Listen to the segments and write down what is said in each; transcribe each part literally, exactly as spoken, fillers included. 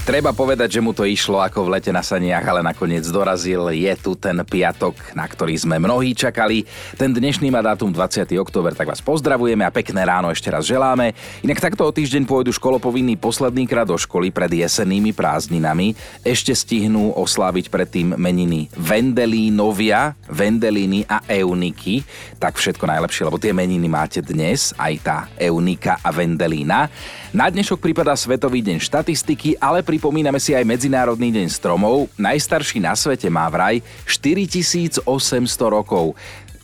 Treba povedať, že mu to išlo ako v lete na saniach, ale nakoniec dorazil. Je tu ten piatok, na ktorý sme mnohí čakali. Ten dnešný má dátum dvadsiateho október, tak vás pozdravujeme a pekné ráno ešte raz želáme. Inak takto o týždeň pôjdu školopovinní posledný krát do školy pred jesennými prázdninami. Ešte stihnú osláviť predtým meniny Vendelínovia, Vendelíny a Euniky. Tak všetko najlepšie, lebo tie meniny máte dnes, aj tá Eunika a Vendelína. Na dnešok pripadá Svetový deň štatistiky, ale pripomíname si aj Medzinárodný deň stromov. Najstarší na svete má vraj štyritisícosemsto rokov.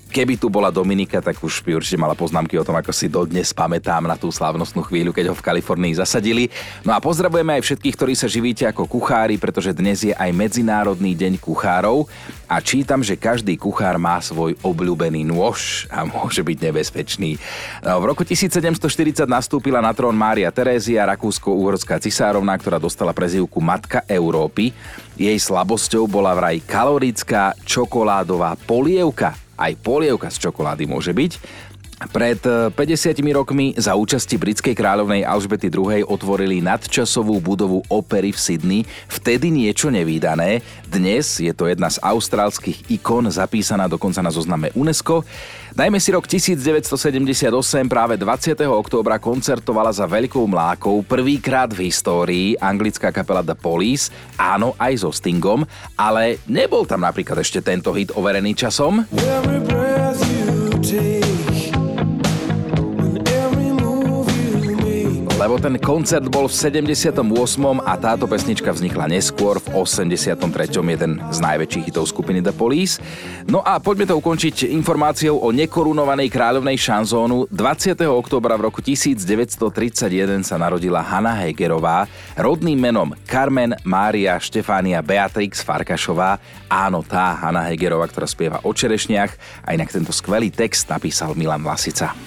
Keby tu bola Dominika, tak už by určite mala poznámky o tom, ako si dodnes pamätám na tú slávnostnú chvíľu, keď ho v Kalifornii zasadili. No a pozdravujeme aj všetkých, ktorí sa živíte ako kuchári, pretože dnes je aj Medzinárodný deň kuchárov. A čítam, že každý kuchár má svoj obľúbený nôž a môže byť nebezpečný. No, v roku tisícsedemstoštyridsať nastúpila na trón Mária Terézia, rakúsko-uhorská cisárovna, ktorá dostala prezývku Matka Európy. Jej slabosťou bola vraj kalorická čokoládová polievka. Aj polievka z čokolády môže byť. Pred päťdesiatimi rokmi za účasti britskej kráľovnej Alžbety druhej otvorili nadčasovú budovu opery v Sydney, vtedy niečo nevídané. Dnes je to jedna z austrálskych ikon, zapísaná dokonca na zozname UNESCO. Dajme si rok devätnásťsedemdesiatosem, práve dvadsiateho októbra koncertovala za veľkou mlákou prvýkrát v histórii anglická kapela The Police, áno, aj so Stingom, ale nebol tam napríklad ešte tento hit overený časom. Lebo ten koncert bol v sedemdesiatom ôsmom a táto pesnička vznikla neskôr v osemdesiatom treťom, jeden z najväčších hitov skupiny The Police. No a poďme to ukončiť informáciou o nekorunovanej kráľovnej šanzónu. dvadsiateho októbra v roku devätnásťtridsaťjeden sa narodila Hanna Hegerová, rodným menom Carmen Mária Štefánia Beatrix Farkašová. Áno, tá Hanna Hegerová, ktorá spieva o čerešniach, a inak tento skvelý text napísal Milan Lasica.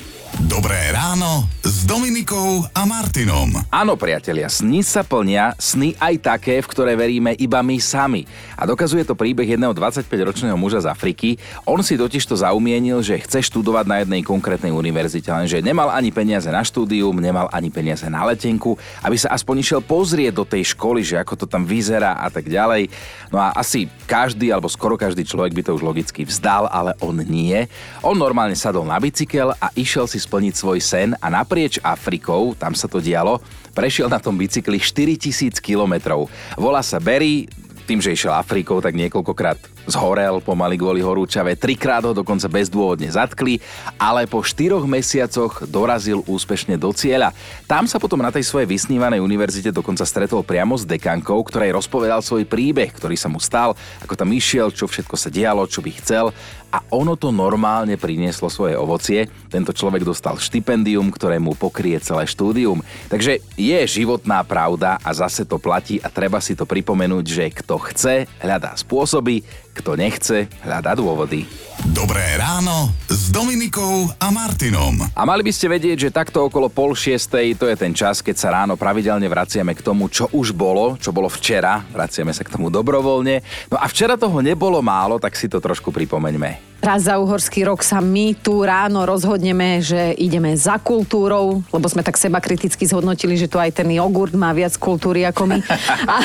Dobré ráno s Dominikou a Martinom. Áno, priatelia, sny sa plnia, sny aj také, v ktoré veríme iba my sami. A dokazuje to príbeh jedného dvadsaťpäťročného muža z Afriky. On si totižto zaumienil, že chce študovať na jednej konkrétnej univerzite, lenže nemal ani peniaze na štúdium, nemal ani peniaze na letenku, aby sa aspoň išiel pozrieť do tej školy, že ako to tam vyzerá a tak ďalej. No a asi každý, alebo skoro každý človek by to už logicky vzdal, ale on nie. On normálne sadol na bicykel a išiel si splniť svoj sen a naprieč Afrikou, tam sa to dialo, prešiel na tom bicykli štyritisíc kilometrov. Volá sa Barry, tým, že išiel Afrikou, tak niekoľkokrát zhorel, pomaly kvôli horúčave, trikrát ho dokonca bezdôvodne zatkli, ale po štyroch mesiacoch dorazil úspešne do cieľa. Tam sa potom na tej svojej vysnívanej univerzite dokonca stretol priamo s dekankou, ktorej rozpovedal svoj príbeh, ktorý sa mu stal, ako tam išiel, čo všetko sa dialo, čo by chcel, a ono to normálne prinieslo svoje ovocie. Tento človek dostal štipendium, ktoré mu pokrie celé štúdium. Takže je životná pravda a zase to platí a treba si to pripomenúť, že kto chce, hľadá spôsoby, kto nechce, hľadá dôvody. Dobré ráno s Dominikou a Martinom. A mali by ste vedieť, že takto okolo pol šiestej, to je ten čas, keď sa ráno pravidelne vraciame k tomu, čo už bolo, čo bolo včera. Vraciame sa k tomu dobrovoľne. No a včera toho nebolo málo, tak si to trošku pripomeňme. Raz za uhorský rok sa my tu ráno rozhodneme, že ideme za kultúrou, lebo sme tak seba kriticky zhodnotili, že tu aj ten jogurt má viac kultúry ako my. A,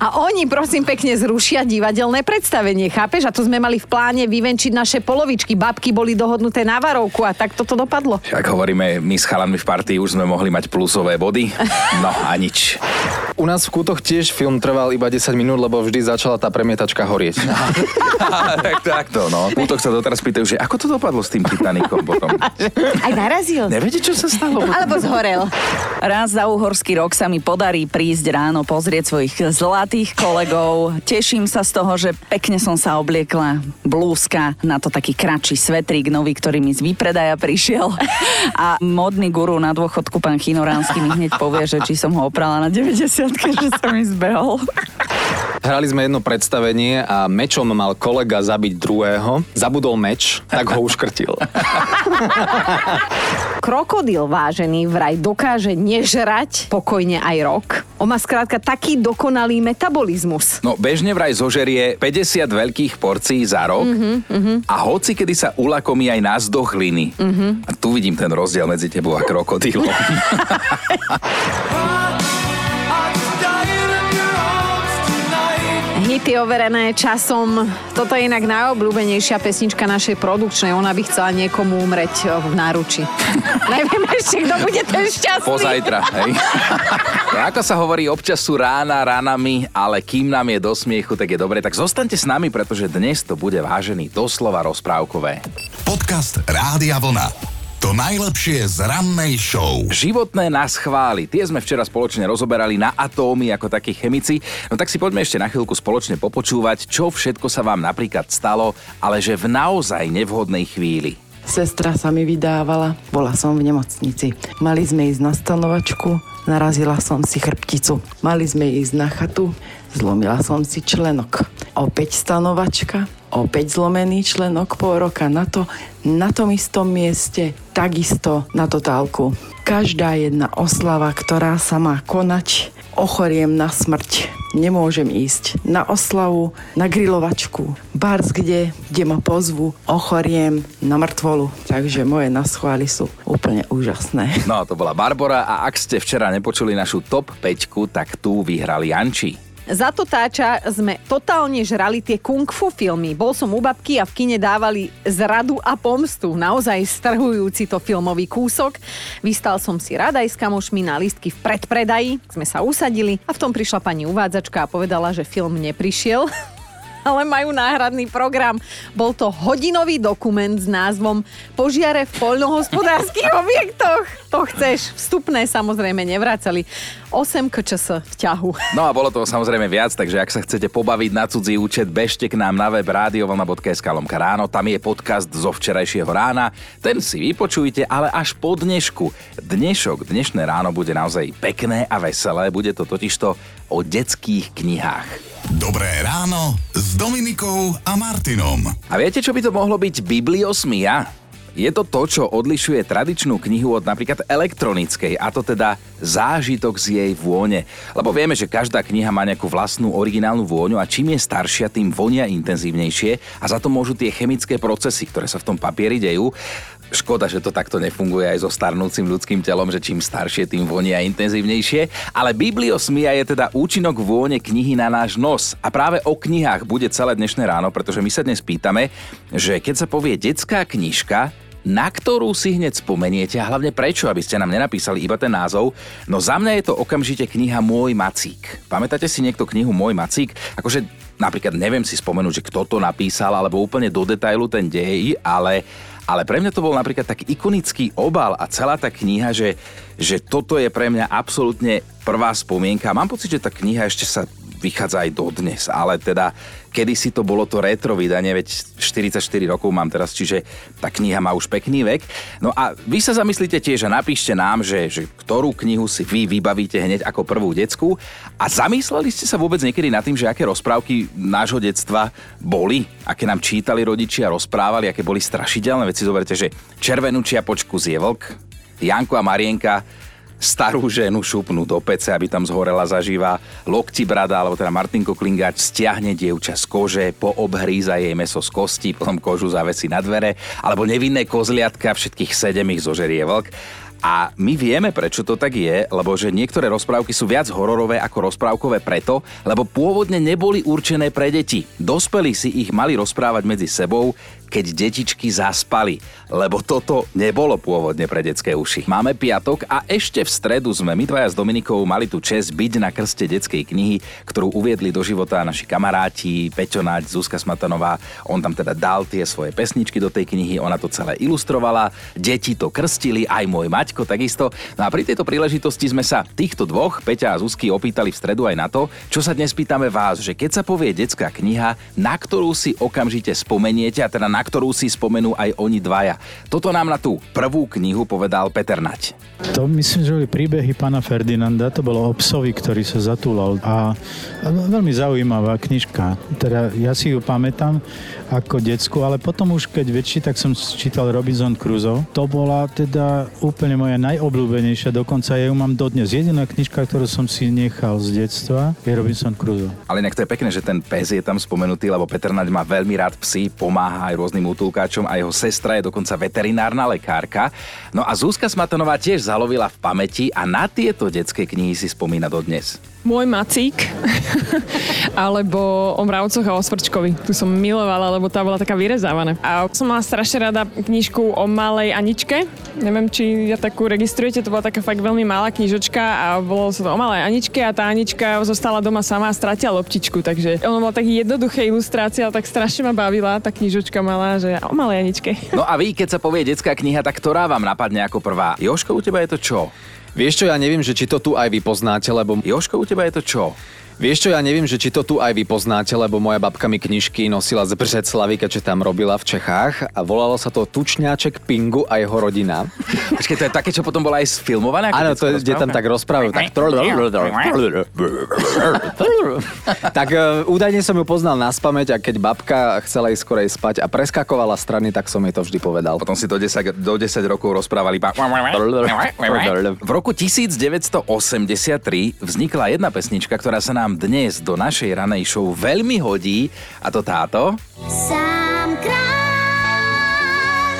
a oni, prosím, pekne zrušia divadelné predstavenie, chápeš? A tu sme mali v pláne vyvenčiť naše polovičky. Babky boli dohodnuté na varovku a tak toto dopadlo. Ak hovoríme, my s chalanmi v partii už sme mohli mať plusové body, no a nič. U nás v kútoch tiež film trval iba desať minút, lebo vždy začala tá premietačka horieť. Tak takto, no. Kútok sa doteraz pýtajú, že ako to dopadlo s tým Titanikom potom. Aj narazil. Neviete, čo sa stalo? Alebo zhorel. Raz za uhorský rok sa mi podarí prísť ráno pozrieť svojich zlatých kolegov. Teším sa z toho, že pekne som sa obliekla. Blúzka, na to taký kratší svetrík nový, ktorý mi z výpredaja prišiel. A modný guru na dôchodku, pán Chinoránsky, mi hneď povie, že či som ho oprala na deväťdesiatke, že sa mi zbehol. Hrali sme jedno predstavenie a mečom mal kolega zabiť druhého. Zabudol meč, tak ho uškrtil. Krokodil vážený vraj dokáže nežrať pokojne aj rok. On má skrátka taký dokonalý metabolizmus. No bežne vraj zožerie päťdesiat veľkých porcií za rok mm-hmm, mm-hmm. a hoci kedy sa ulakomí aj na zdochliny. Mm-hmm. A tu vidím ten rozdiel medzi tebou a krokodilom. Hity overené časom. Toto je inak najobľúbenejšia pesnička našej produkčnej. Ona by chcela niekomu umreť v náruči. Neviem ešte, kto bude ten šťastný. Pozajtra, hej. Ako sa hovorí, občas sú rána ránami, ale kým nám je do smiechu, tak je dobre. Tak zostaňte s nami, pretože dnes to bude vážený doslova rozprávkové. Podcast Rádia Vlna. To najlepšie z rannej show. Životné nás chváli. Tie sme včera spoločne rozoberali na atómy ako takí chemici. No tak si poďme ešte na chvíľku spoločne popočúvať, čo všetko sa vám napríklad stalo, ale že v naozaj nevhodnej chvíli. Sestra sa mi vydávala. Bola som v nemocnici. Mali sme ísť na stanovačku. Narazila som si chrbticu. Mali sme ísť na chatu. Zlomila som si členok. Opäť stanovačka. Opäť zlomený členok, pol roka na to, na tom istom mieste, takisto na totálku. Každá jedna oslava, ktorá sa má konať, ochoriem na smrť. Nemôžem ísť na oslavu, na grilovačku, bars kde, kde ma pozvu, ochoriem na mŕtvolu. Takže moje naschvály sú úplne úžasné. No to bola Barbora a ak ste včera nepočuli našu top päťku, tak tu vyhrali Janči. Za to táča sme totálne žrali tie kung fu filmy. Bol som u babky a v kine dávali Zradu a pomstu. Naozaj strhujúci to filmový kúsok. Vystal som si rada aj s kamošmi na lístky v predpredaji. Sme sa usadili a v tom prišla pani uvádzačka a povedala, že film neprišiel, ale majú náhradný program. Bol to hodinový dokument s názvom Požiare v poľnohospodárskych objektoch. To chceš. Vstupné samozrejme nevracali. osem ká čé es v ťahu. No a bolo toho samozrejme viac, takže ak sa chcete pobaviť na cudzí účet, bežte k nám na web radiovalna bodka es ká lomka ráno. Tam je podcast zo včerajšieho rána. Ten si vypočujte, ale až po dnešku. Dnešok, dnešné ráno bude naozaj pekné a veselé. Bude to totižto o detských knihách. Dobré ráno s Dominikou a Martinom. A viete, čo by to mohlo byť bibliosmia? Je to to, čo odlišuje tradičnú knihu od napríklad elektronickej, a to teda zážitok z jej vône. Lebo vieme, že každá kniha má nejakú vlastnú originálnu vôňu a čím je staršia, tým vonia intenzívnejšie a za to môžu tie chemické procesy, ktoré sa v tom papieri dejú. Škoda, že to takto nefunguje aj so starnúcim ľudským telom, že čím staršie, tým vonia intenzívnejšie. Ale bibliosmia je teda účinok vône knihy na náš nos. A práve o knihách bude celé dnešné ráno, pretože my sa dnes pýtame, že keď sa povie detská knižka, na ktorú si hneď spomeniete a hlavne prečo, aby ste nám nenapísali iba ten názov. No za mňa je to okamžite kniha Môj macík. Pamätáte si niekto knihu Môj macík? Akože napríklad neviem si spomenúť, že kto to napísal, alebo úplne do detailu ten dej, ale... Ale pre mňa to bol napríklad tak ikonický obal a celá tá kniha, že, že toto je pre mňa absolútne prvá spomienka. Mám pocit, že tá kniha ešte sa vychádza aj dodnes, ale teda kedysi to bolo to retro vydanie, veď štyridsaťštyri rokov mám teraz, čiže tá kniha má už pekný vek. No a vy sa zamyslite tiež a napíšte nám, že, že ktorú knihu si vy vybavíte hneď ako prvú detskú a zamysleli ste sa vôbec niekedy nad tým, že aké rozprávky nášho detstva boli, aké nám čítali rodičia, rozprávali, aké boli strašidelné veci. Zoberte, že Červenú čiapočku zje vlk, Janko a Marienka starú ženu šupnú do pece, aby tam zhorela zažíva, Lokti brada, alebo teda Martinko Klingáč stiahne dievča z kože, poobhríza jej mäso z kosti, potom kožu zavesí na dvere, alebo Nevinné kozliatka, všetkých sedem ich zožerie vlk. A my vieme, prečo to tak je, lebo že niektoré rozprávky sú viac hororové ako rozprávkové preto, lebo pôvodne neboli určené pre deti. Dospelí si ich mali rozprávať medzi sebou, keď detičky zaspali, lebo toto nebolo pôvodne pre detské uši. Máme piatok a ešte v stredu sme my dvaja s Dominikou mali tú česť byť na krste detskej knihy, ktorú uviedli do života naši kamaráti, Peťo Nagy, Zuzka Smatanová. On tam teda dal tie svoje pesničky do tej knihy, ona to celé ilustrovala, deti to krstili, aj môj mať takisto. No a pri tejto príležitosti sme sa týchto dvoch, Peťa a Zuzky, opýtali v stredu aj na to, čo sa dnes pýtame vás, že keď sa povie detská kniha, na ktorú si okamžite spomeniete a teda na ktorú si spomenú aj oni dvaja. Toto nám na tú prvú knihu povedal Peter Nagy. To myslím, že boli príbehy pána Ferdinanda, to bolo o psovi, ktorý sa zatúlal. A veľmi zaujímavá knižka. Teda ja si ju pamätám ako decku, ale potom už keď väčší, tak som čítal Robinson Crusoe. To bola teda úplne moja najobľúbenejšia, dokonca ja ju mám dodnes. Jediná knižka, ktorú som si nechal z detstva, je Robinson Crusoe. Ale inak to je pekné, že ten pes je tam spomenutý, lebo Peter Nagy má veľmi rád psy, pomáha aj rôznym útulkáčom a jeho sestra je dokonca veterinárna lekárka. No a Zuzka Smatanová tiež zalovila v pamäti a na tieto detské knihy si spomína dodnes. Môj macík, alebo o mravcoch a o svrčkovi. Tu som milovala, lebo tá bola taká vyrezávaná. A som mala strašne rada knižku o malej Aničke. Neviem, či ja takú registrujete, to bola taká fakt veľmi malá knižočka a bolo sa to o malej Aničke a tá Anička zostala doma sama a stratila loptičku. Takže ono bola tak jednoduché ilustrácia, ale tak strašne ma bavila tá knižočka malá, že o malej Aničke. No a vy, keď sa povie detská kniha, tak ktorá vám napadne ako prvá? Jožko, u teba je to čo? Vieš čo, ja neviem, že či to tu aj vy poznáte, lebo... Jožko, u teba je to čo? Vieš čo, ja neviem, že či to tu aj vy poznáte, lebo moja babka mi knižky nosila z Břeclavy, keďže tam robila v Čechách a volalo sa to Tučňáček Pingu a jeho rodina. Počkej, to je také, čo potom bola aj sfilmované? Áno, to je, kde tam tak rozprávajú. Tak, tak údajne som ju poznal naspamäť a keď babka chcela ísť skorej spať a preskakovala strany, tak som jej to vždy povedal. Potom si do desať rokov rozprávali iba... V roku tisíc deväťsto osemdesiattri vznikla jedna pesnička, ktorá sa nám dnes do našej ranej show veľmi hodí, a to táto. Sám král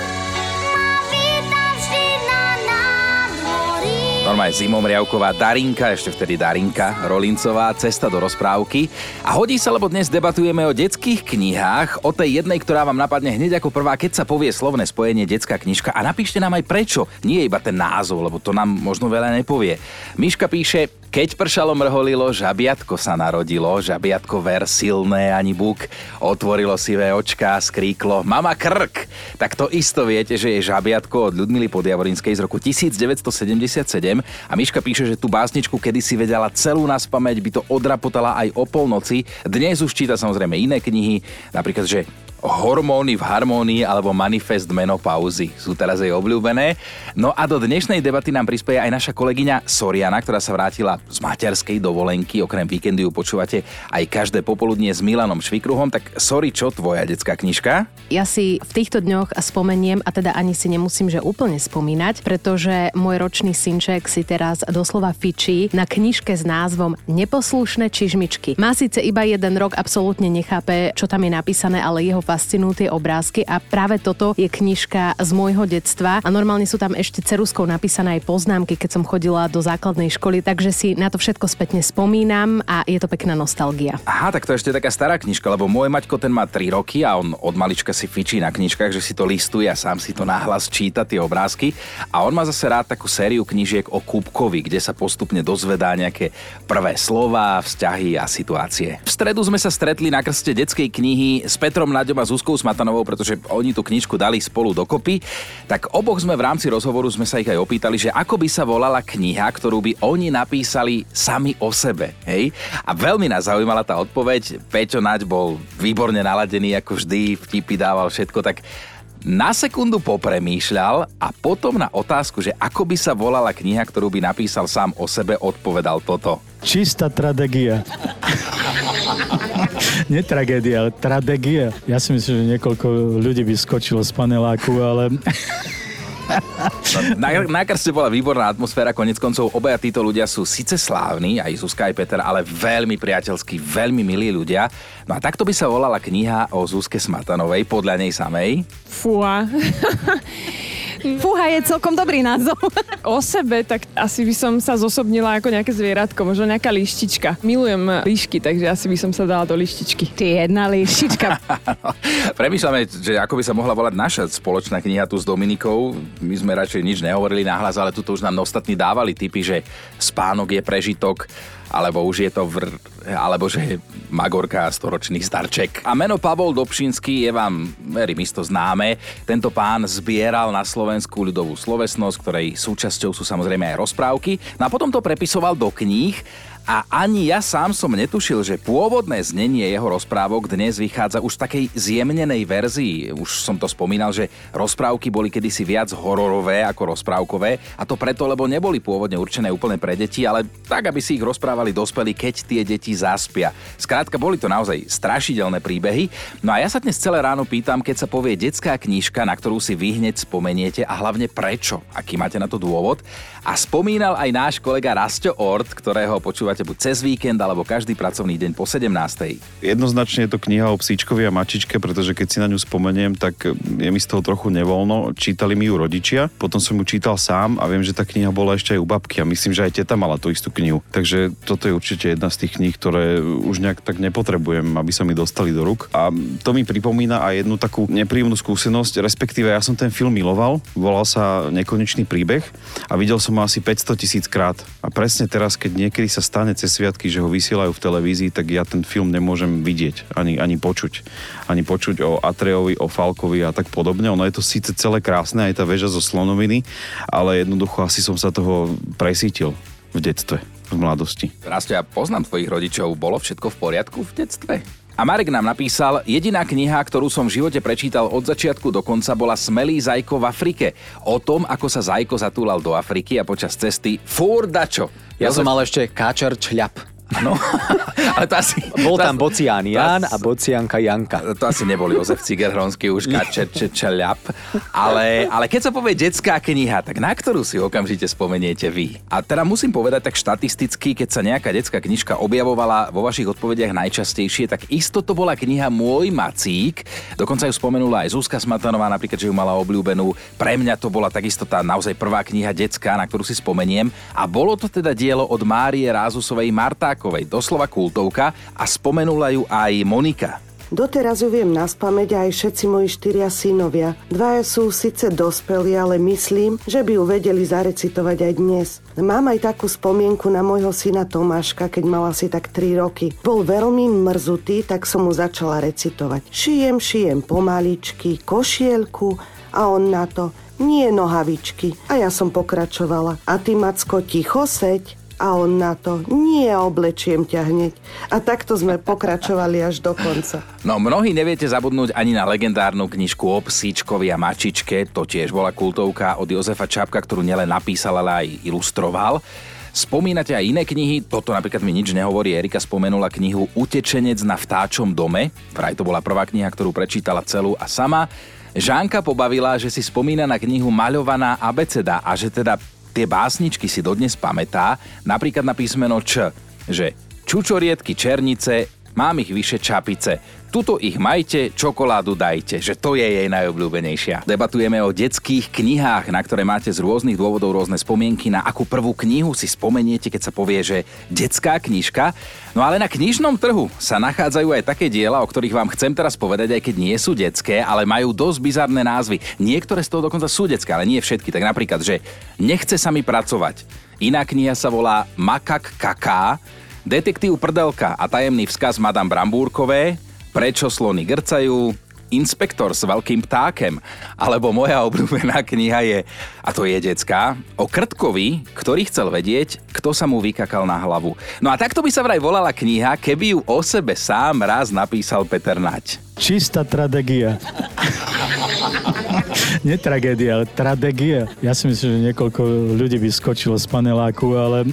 ma víta vždy na nádvorí. Normálne zimom riavková Darinka, ešte vtedy Darinka Rolincová, Cesta do rozprávky. A hodí sa, lebo dnes debatujeme o detských knihách, o tej jednej, ktorá vám napadne hneď ako prvá, keď sa povie slovné spojenie detská knižka. A napíšte nám aj prečo, nie iba ten názov, lebo to nám možno veľa nepovie. Miška píše... Keď pršalo mrholilo, žabiatko sa narodilo, žabiatko ver silné ani buk, otvorilo sivé očká, skríklo, mama krk! Tak to isto viete, že je Žabiatko od Ľudmily Podjavorinskej z roku devätnásť sedemdesiatsedem a Miška píše, že tú básničku kedysi vedela celú naspamäť, by to odrapotala aj o polnoci. Dnes už číta samozrejme iné knihy, napríklad, že Hormóny v harmónii alebo Manifest menopauzy sú teraz jej obľúbené. No a do dnešnej debaty nám prispieje aj naša kolegyňa Soriana, ktorá sa vrátila z materskej dovolenky. Okrem víkendu ju počúvate aj každé popoludnie s Milanom Švikruhom. Tak Sori, čo tvoja detská knižka? Ja si v týchto dňoch spomeniem, a teda ani si nemusím že úplne spomínať, pretože môj ročný synček si teraz doslova fičí na knižke s názvom Neposlušné čižmičky. Má síce iba jeden rok, absolútne nechápe, čo tam je napísané, ale jeho fascinujú tie obrázky a práve toto je knižka z môjho detstva a normálne sú tam ešte ceruzkou napísané aj poznámky, keď som chodila do základnej školy, takže si na to všetko spätne spomínam a je to pekná nostalgia. Aha, tak to je ešte taká stará knižka, lebo môj Maťko ten má tri roky a on od malička si fičí na knižkách, že si to listuje a sám si to nahlas číta tie obrázky a on má zase rád takú sériu knižiek o Kúbkovi, kde sa postupne dozvedá nejaké prvé slová, vzťahy a situácie. V stredu sme sa stretli na krste detskej knihy s Petrom Nagyom a Zuzkou Smatanovou, pretože oni tú knižku dali spolu dokopy, tak oboch sme v rámci rozhovoru sme sa ich aj opýtali, že ako by sa volala kniha, ktorú by oni napísali sami o sebe, hej? A veľmi nás zaujímala tá odpoveď. Peťo Nagy bol výborne naladený, ako vždy, vtipy dával všetko, tak na sekundu popremýšľal a potom na otázku, že ako by sa volala kniha, ktorú by napísal sám o sebe, odpovedal toto. Čistá tragédia. Nie tragédia, ale tragédia. Ja si myslím, že niekoľko ľudí by skočilo z paneláku, ale... No, na, na krste bola výborná atmosféra, koniec koncov obaja títo ľudia sú síce slávni, aj Zuzka aj Peter, ale veľmi priateľskí, veľmi milí ľudia. No a takto by sa volala kniha o Zuzke Smatanovej, podľa nej samej. Fúha. Fúha je celkom dobrý názov. O sebe, tak asi by som sa zosobnila ako nejaké zvieratko, možno nejaká lištička. Milujem líšky, takže asi by som sa dala do lištičky. Ty jedna lištička. No, premýšľame, že ako by sa mohla volať naša spoločná kniha tu s Dominikou. My sme radšej nič nehovorili nahlas, ale tuto už nám ostatní dávali tipy, že spánok je prežitok, alebo už je to vr... alebo že Magorka storočný starček. A meno Pavol Dobšinský je vám, verím, isto známe. Tento pán zbieral na Slovensku ľudovú slovesnosť, ktorej súčasťou sú samozrejme aj rozprávky. No a potom to prepisoval do kníh A ani ja sám som netušil, že pôvodné znenie jeho rozprávok dnes vychádza už v takej zjemnenej verzii. Už som to spomínal, že rozprávky boli kedysi viac hororové ako rozprávkové, a to preto, lebo neboli pôvodne určené úplne pre deti, ale tak, aby si ich rozprávali dospelí, keď tie deti zaspia. Skrátka, boli to naozaj strašidelné príbehy. No a ja sa dnes celé ráno pýtam, keď sa povie detská knižka, na ktorú si vy hneď spomeniete, a hlavne prečo, aký máte na to dôvod. A spomínal aj náš kolega Rasto Ort, ktorého počúva buď cez víkend, alebo každý pracovný deň po sedemnástej. Jednoznačne je to kniha o psíčkovi a mačičke, pretože keď si na ňu spomeniem, tak je mi z toho trochu nevoľno. Čítali mi ju rodičia, potom som ju čítal sám a viem, že tá kniha bola ešte aj u babky a myslím, že aj teta mala tú istú knihu. Takže toto je určite jedna z tých kníh, ktoré už nejak tak nepotrebujem, aby sa mi dostali do ruk. A to mi pripomína aj jednu takú nepríjemnú skúsenosť, respektíve ja som ten film miloval, volal sa Nekonečný príbeh a videl som ho asi päťstotisíc krát. A presne teraz, keď niekedy sa stane cez sviatky, že ho vysielajú v televízii, tak ja ten film nemôžem vidieť, ani, ani počuť. Ani počuť o Atrejovi, o Falkovi a tak podobne. Ono je to síce celé krásne, aj tá väža zo slonoviny, ale jednoducho asi som sa toho presítil v detstve, v mladosti. Rasto, ja poznám tvojich rodičov. Bolo všetko v poriadku v detstve? A Marek nám napísal, jediná kniha, ktorú som v živote prečítal od začiatku do konca, bola Smelý zajko v Afrike. O tom, ako sa zajko zatúlal do Afriky a počas cesty fúrdačo. Ja, ja som sa... mal ešte káčar čľap. No, ale to asi... Bol tam Bocián Ján a Bocianka Janka. To asi nebol Jozef Cigerhronský už kačečečeľap. Ale, ale keď sa povie detská kniha, tak na ktorú si okamžite spomeniete vy? A teda musím povedať tak štatisticky, keď sa nejaká detská knižka objavovala vo vašich odpovediach najčastejšie, tak isto to bola kniha Môj macík. Dokonca ju spomenula aj Zuzka Smatanová, napríklad, že ju mala obľúbenú. Pre mňa to bola takisto tá naozaj prvá kniha detská, na ktorú si spomeniem. A bolo to teda dielo od Márie Rázusovej Martákovej, doslova kultovka, a spomenula ju aj Monika. Doteraz ju viem naspamäť aj všetci moji štyria synovia. Dvaja sú síce dospelí, ale myslím, že by ju vedeli zarecitovať aj dnes. Mám aj takú spomienku na môjho syna Tomáška, keď mal asi tak tri roky. Bol veľmi mrzutý, tak som mu začala recitovať. Šijem, šijem pomaličky, košielku, a on na to, nie nohavičky. A ja som pokračovala. A ty, Macko, ticho seď. A on na to, nie, oblečiem ťa hneď. A takto sme pokračovali až do konca. No, mnohí neviete zabudnúť ani na legendárnu knižku o psíčkovi a mačičke. To tiež bola kultovka od Jozefa Čapka, ktorú nielen napísal, ale aj ilustroval. Spomínate aj iné knihy, toto napríklad mi nič nehovorí. Erika spomenula knihu Utečenec na vtáčom dome. Vraj to bola prvá kniha, ktorú prečítala celú a sama. Žánka pobavila, že si spomína na knihu Maľovaná abeceda a že teda tie básničky si dodnes pamätá, napríklad na písmeno Č, že čučoriedky černice, mám ich vyše čapice, tuto ich majte, čokoládu dajte, že to je jej najobľúbenejšia. Debatujeme o detských knihách, na ktoré máte z rôznych dôvodov rôzne spomienky. Na akú prvú knihu si spomeniete, keď sa povie, že detská knižka? No ale na knižnom trhu sa nachádzajú aj také diela, o ktorých vám chcem teraz povedať, aj keď nie sú detské, ale majú dosť bizarné názvy. Niektoré z toho dokonca sú detské, ale nie všetky. Tak napríklad, že Nechce sa mi pracovať. Iná kniha sa volá Makak kaká, Detektív Prdelka a tajemný vzkaz Madame Brambúrkové, Prečo slony grcajú, Inspektor s veľkým ptákem, alebo moja obľúbená kniha je, a to je detská, o Krtkovi, ktorý chcel vedieť, kto sa mu vykakal na hlavu. No a takto by sa vraj volala kniha, keby ju o sebe sám raz napísal Peter Nagy. Čistá tragédia. Nie tragédia, ale tragédia. Ja si myslím, že niekoľko ľudí by skočilo z paneláku, ale...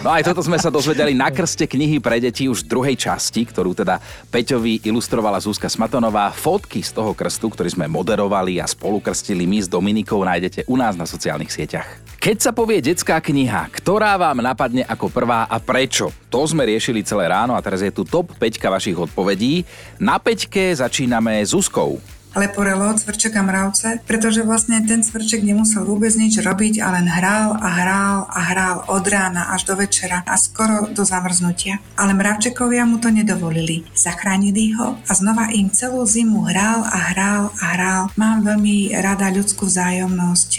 No aj toto sme sa dozvedeli na krste knihy pre deti už druhej časti, ktorú teda Peťovi ilustrovala Zuzka Smatanová. Fotky z toho krstu, ktorý sme moderovali a spolukrstili my s Dominikou, nájdete u nás na sociálnych sieťach. Keď sa povie detská kniha, ktorá vám napadne ako prvá a prečo? To sme riešili celé ráno a teraz je tu top päť vašich odpovedí. Na peťke začíname s Zuzkou. Leporelo, Cvrček a mravce, pretože vlastne ten Cvrček nemusel vôbec nič robiť, ale len hral a hral a hral od rána až do večera a skoro do zamrznutia. Ale mravčekovia mu to nedovolili. Zachránili ho a znova im celú zimu hral a hral a hral. Mám veľmi rada ľudskú vzájomnosť,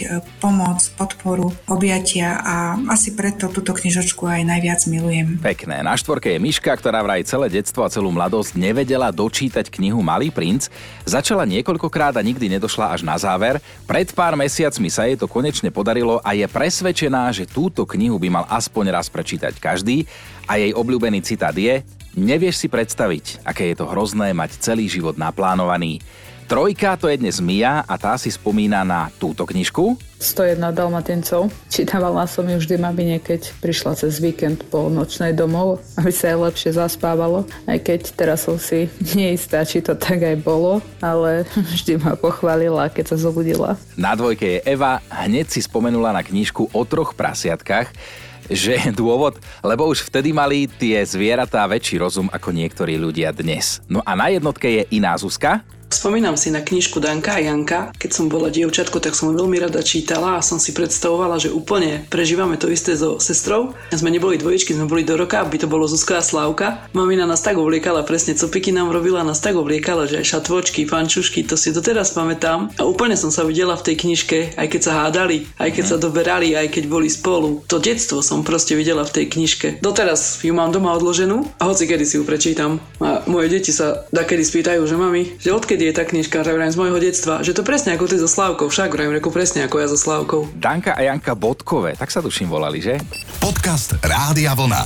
pomoc, podporu, objatia a asi preto túto knižočku aj najviac milujem. Pekné. Na štvorke je Miška, ktorá vraj celé detstvo a celú mladosť nevedela dočítať knihu Malý princ. Začala nie niekoľkokrát a nikdy nedošla až na záver. Pred pár mesiacmi sa jej to konečne podarilo a je presvedčená, že túto knihu by mal aspoň raz prečítať každý a jej obľúbený citát je: nevieš si predstaviť, aké je to hrozné mať celý život naplánovaný. Trojka to je dnes Mia a tá si spomína na túto knižku. sto jeden dalmatincov. Čítavala som ju vždy mamine, keď prišla cez víkend po nočnej domov, aby sa jej lepšie zaspávalo. Aj keď teraz som si neistá, či to tak aj bolo, ale vždy ma pochválila, keď sa zobudila. Na dvojke je Eva. Hneď si spomenula na knižku o troch prasiatkách. Že dôvod, lebo už vtedy mali tie zvieratá väčší rozum ako niektorí ľudia dnes. No a na jednotke je iná Zuzka. Spomínam si na knižku Danka a Janka. Keď som bola dievčatko, tak som veľmi rada čítala a som si predstavovala, že úplne prežívame to isté so sestrou. Sme neboli dvojičky, sme boli do roka, aby to bolo Zuzka a Slávka. Mamina nás tak ovliekala, presne copiky nám robila, nás tak ovliekala, že aj šatvočky, pančušky, to si doteraz pamätám. A úplne som sa videla v tej knižke, aj keď sa hádali, aj keď sa doberali, aj keď boli spolu. To detstvo som proste videla v tej knižke. Doteraz ju mám doma odloženú a hoci kedy si ju prečítam. A moje deti sa dakedy spýtajú, že mami, že odkedy je tá knižka, hovorím z môjho detstva, že to presne ako ty so Slávkou, však hovorím presne ako ja so Slávkou. Danka a Janka Bodkové, tak sa tuším volali, že? Podcast Rádia Vlna.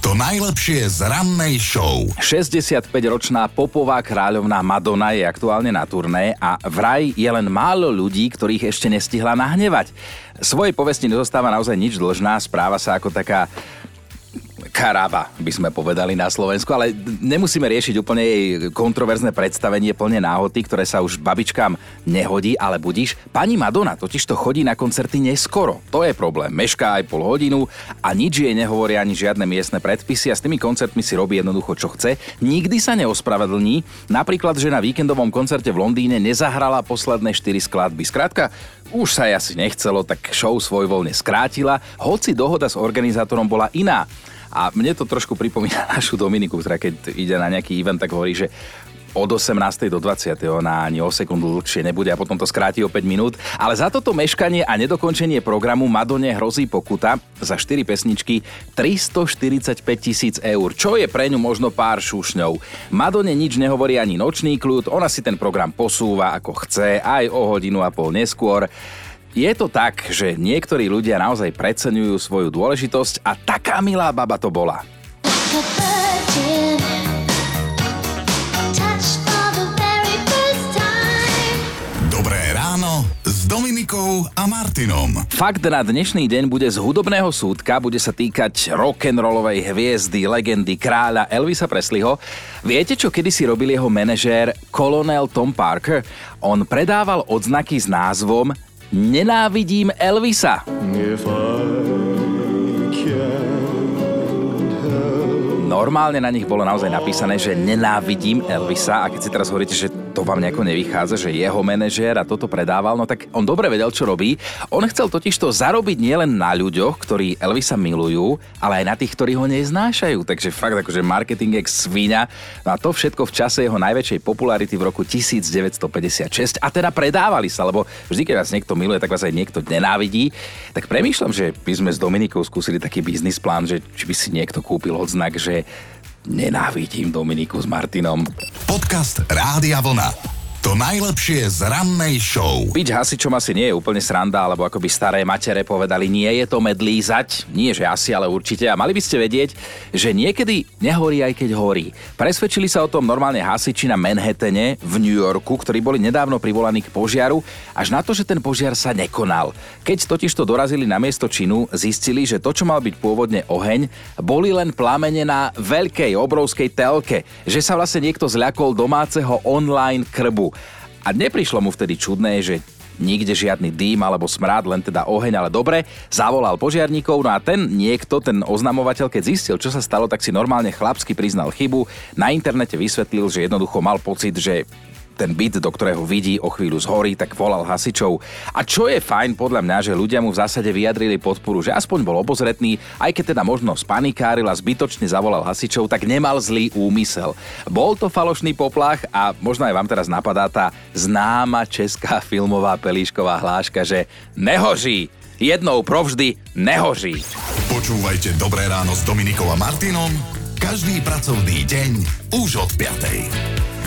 To najlepšie z rannej show. šesťdesiatpäťročná popová kráľovná Madonna je aktuálne na turné a vraj je len málo ľudí, ktorých ešte nestihla nahnevať. Svojej povesti nezostáva naozaj nič dlžná, správa sa ako taká karaba, by sme povedali na Slovensku, ale nemusíme riešiť úplne jej kontroverzné predstavenie plne náhoty, ktoré sa už babičkám nehodí, ale budiš. Pani Madonna totižto chodí na koncerty neskoro. To je problém. Mešká aj pol hodinu a nič jej nehovoria ani žiadne miestne predpisy a s tými koncertmi si robí jednoducho čo chce. Nikdy sa neospravedlní. Napríklad, že na víkendovom koncerte v Londýne nezahrala posledné štyri skladby. Skrátka, už sa jej asi nechcelo, tak show svojvoľne skrátila, hoci dohoda s organizátorom bola iná. A mne to trošku pripomína našu Dominiku, ktorá keď ide na nejaký event, tak hovorí, že od osemnástej do dvadsiatej ona ani o sekundu dlhšie nebude a potom to skráti o päť minút. Ale za toto meškanie a nedokončenie programu Madone hrozí pokuta za štyri pesničky tristoštyridsaťpäť tisíc eur, čo je pre ňu možno pár šušňov. Madone nič nehovorí ani nočný kľud, ona si ten program posúva ako chce, aj o hodinu a pol neskôr. Je to tak, že niektorí ľudia naozaj preceňujú svoju dôležitosť a taká milá baba to bola. Dominikou a Martinom. Fakt na dnešný deň bude z hudobného súdka, bude sa týkať rock'n'rollovej hviezdy, legendy, kráľa Elvisa Presleyho. Viete, čo kedysi robil jeho manažér kolonel Tom Parker? On predával odznaky s názvom Nenávidím Elvisa. Normálne na nich bolo naozaj napísané, že nenávidím Elvisa, a keď si teraz hovoríte, že to vám nejako nevychádza, že jeho manažér a toto predával, no tak on dobre vedel, čo robí. On chcel totižto zarobiť nielen na ľuďoch, ktorí Elvisa milujú, ale aj na tých, ktorí ho neznášajú. Takže fakt akože marketing ex svinia. No a to všetko v čase jeho najväčšej popularity v roku devätnásťstopäťdesiatšesť. A teda predávali sa, lebo vždy, keď vás niekto miluje, tak vás aj niekto nenávidí. Tak premýšľam, že by sme s Dominikou skúsili taký biznis plán, že či by si niekto kúpil odznak, že nenávidím Dominiku s Martinom. Podcast Rádia Vlna. To najlepšie z rannej show. Byť hasičom asi nie je úplne sranda, alebo ako by staré matere povedali, nie je to medlízať. Nie, že asi, ale určite. A mali by ste vedieť, že niekedy nehorí, aj keď horí. Presvedčili sa o tom normálne hasiči na Manhattane v New Yorku, ktorí boli nedávno privolaní k požiaru, až na to, že ten požiar sa nekonal. Keď totižto dorazili na miesto činu, zistili, že to, čo mal byť pôvodne oheň, boli len plamene na veľkej, obrovskej telke, že sa vlastne niekto zľakol domáceho online krbu. A neprišlo mu vtedy čudné, že nikde žiadny dým alebo smrad, len teda oheň, ale dobre, zavolal požiarníkov, no a ten niekto, ten oznamovateľ, keď zistil, čo sa stalo, tak si normálne chlapsky priznal chybu, na internete vysvetlil, že jednoducho mal pocit, že ten byt, do ktorého vidí, o chvíľu zhorí, tak volal hasičov. A čo je fajn podľa mňa, že ľudia mu v zásade vyjadrili podporu, že aspoň bol obozretný, aj keď teda možno spanikáril a zbytočne zavolal hasičov, tak nemal zlý úmysel. Bol to falošný poplach a možno aj vám teraz napadá tá známa česká filmová pelíšková hláška, že nehoří, jednou provždy nehoří. Počúvajte Dobré ráno s Dominikou a Martinom každý pracovný deň už od piatej.